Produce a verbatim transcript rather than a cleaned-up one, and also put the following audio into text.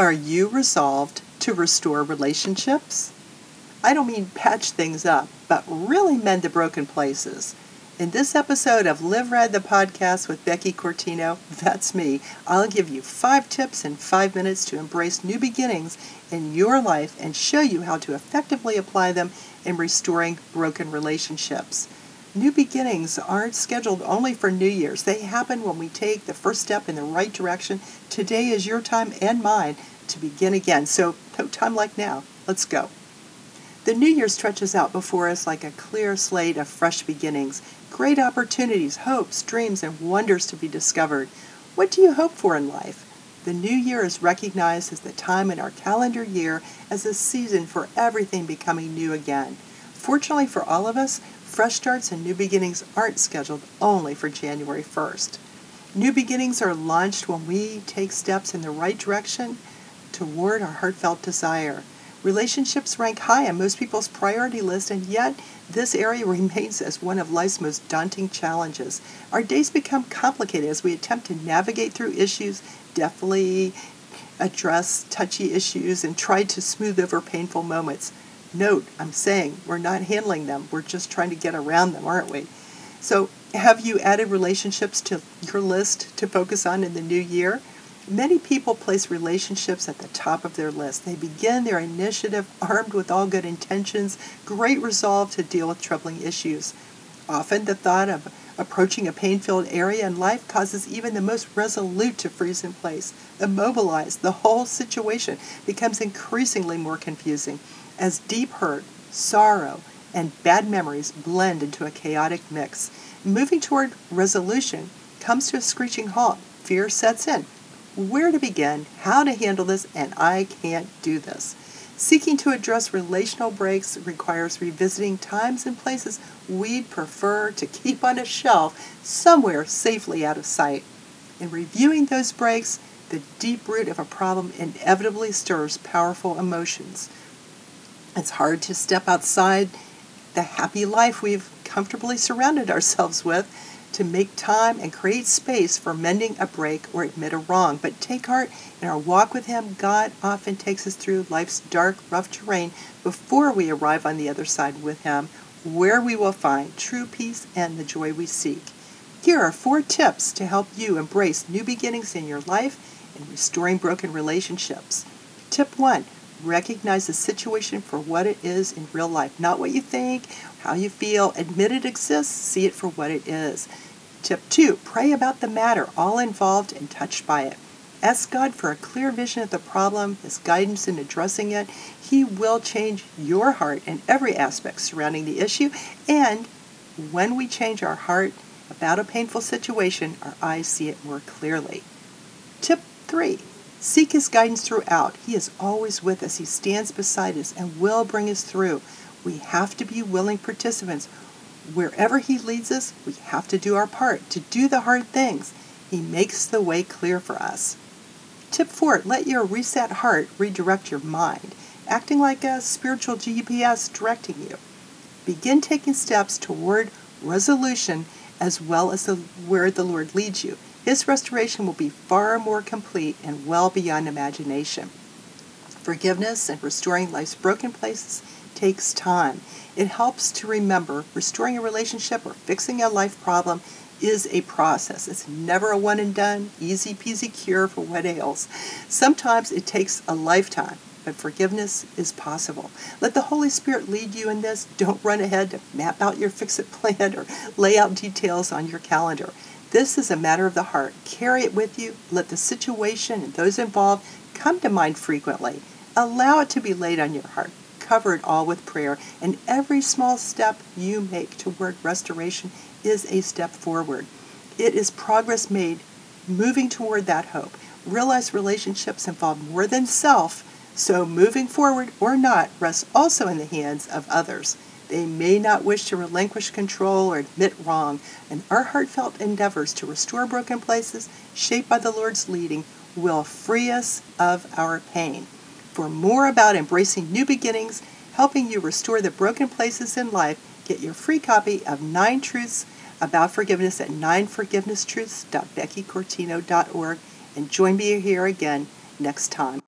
Are you resolved to restore relationships? I don't mean patch things up, but really mend the broken places. In this episode of Live Red the Podcast with Becky Cortino, that's me, I'll give you five tips in five minutes to embrace new beginnings in your life and show you how to effectively apply them in restoring broken relationships. New beginnings aren't scheduled only for New Year's. They happen when we take the first step in the right direction. Today is your time and mine to begin again. So, no time like now. Let's go. The new year stretches out before us like a clear slate of fresh beginnings. Great opportunities, hopes, dreams, and wonders to be discovered. What do you hope for in life? The new year is recognized as the time in our calendar year as a season for everything becoming new again. Fortunately for all of us, fresh starts and new beginnings aren't scheduled only for January first. New beginnings are launched when we take steps in the right direction toward our heartfelt desire. Relationships rank high on most people's priority list, and yet this area remains as one of life's most daunting challenges. Our days become complicated as we attempt to navigate through issues, deftly address touchy issues, and try to smooth over painful moments. Note, I'm saying we're not handling them. We're just trying to get around them, aren't we? So have you added relationships to your list to focus on in the new year? Many people place relationships at the top of their list. They begin their initiative armed with all good intentions, great resolve to deal with troubling issues. Often the thought of approaching a pain-filled area in life causes even the most resolute to freeze in place, immobilize. The whole situation becomes increasingly more confusing as deep hurt, sorrow, and bad memories blend into a chaotic mix. Moving toward resolution comes to a screeching halt. Fear sets in. Where to begin, how to handle this, and I can't do this. Seeking to address relational breaks requires revisiting times and places we'd prefer to keep on a shelf somewhere safely out of sight. In reviewing those breaks, the deep root of a problem inevitably stirs powerful emotions. It's hard to step outside the happy life we've comfortably surrounded ourselves with, to make time and create space for mending a break or admit a wrong. But take heart, in our walk with Him, God often takes us through life's dark, rough terrain before we arrive on the other side with Him, where we will find true peace and the joy we seek. Here are four tips to help you embrace new beginnings in your life and restoring broken relationships. Tip one, recognize the situation for what it is in real life, not what you think, how you feel. Admit it exists, see it for what it is. Tip two, pray about the matter, all involved and touched by it. Ask God for a clear vision of the problem, His guidance in addressing it. He will change your heart in every aspect surrounding the issue. And when we change our heart about a painful situation, our eyes see it more clearly. Tip three, seek His guidance throughout. He is always with us. He stands beside us and will bring us through. We have to be willing participants. Wherever He leads us, we have to do our part, to do the hard things. He makes the way clear for us. Tip four, let your reset heart redirect your mind, acting like a spiritual G P S directing you. Begin taking steps toward resolution as well as the, where the Lord leads you. His restoration will be far more complete and well beyond imagination. Forgiveness and restoring life's broken places takes time. It helps to remember restoring a relationship or fixing a life problem is a process. It's never a one and done, easy peasy cure for what ails. Sometimes it takes a lifetime, but forgiveness is possible. Let the Holy Spirit lead you in this. Don't run ahead to map out your fix-it plan or lay out details on your calendar. This is a matter of the heart. Carry it with you. Let the situation and those involved come to mind frequently. Allow it to be laid on your heart. Cover it all with prayer. And every small step you make toward restoration is a step forward. It is progress made moving toward that hope. Realize relationships involve more than self, so moving forward or not rests also in the hands of others. They may not wish to relinquish control or admit wrong, and our heartfelt endeavors to restore broken places, shaped by the Lord's leading, will free us of our pain. For more about embracing new beginnings, helping you restore the broken places in life, get your free copy of Nine Truths About Forgiveness at nine forgiveness truths dot becky cortino dot org, and join me here again next time.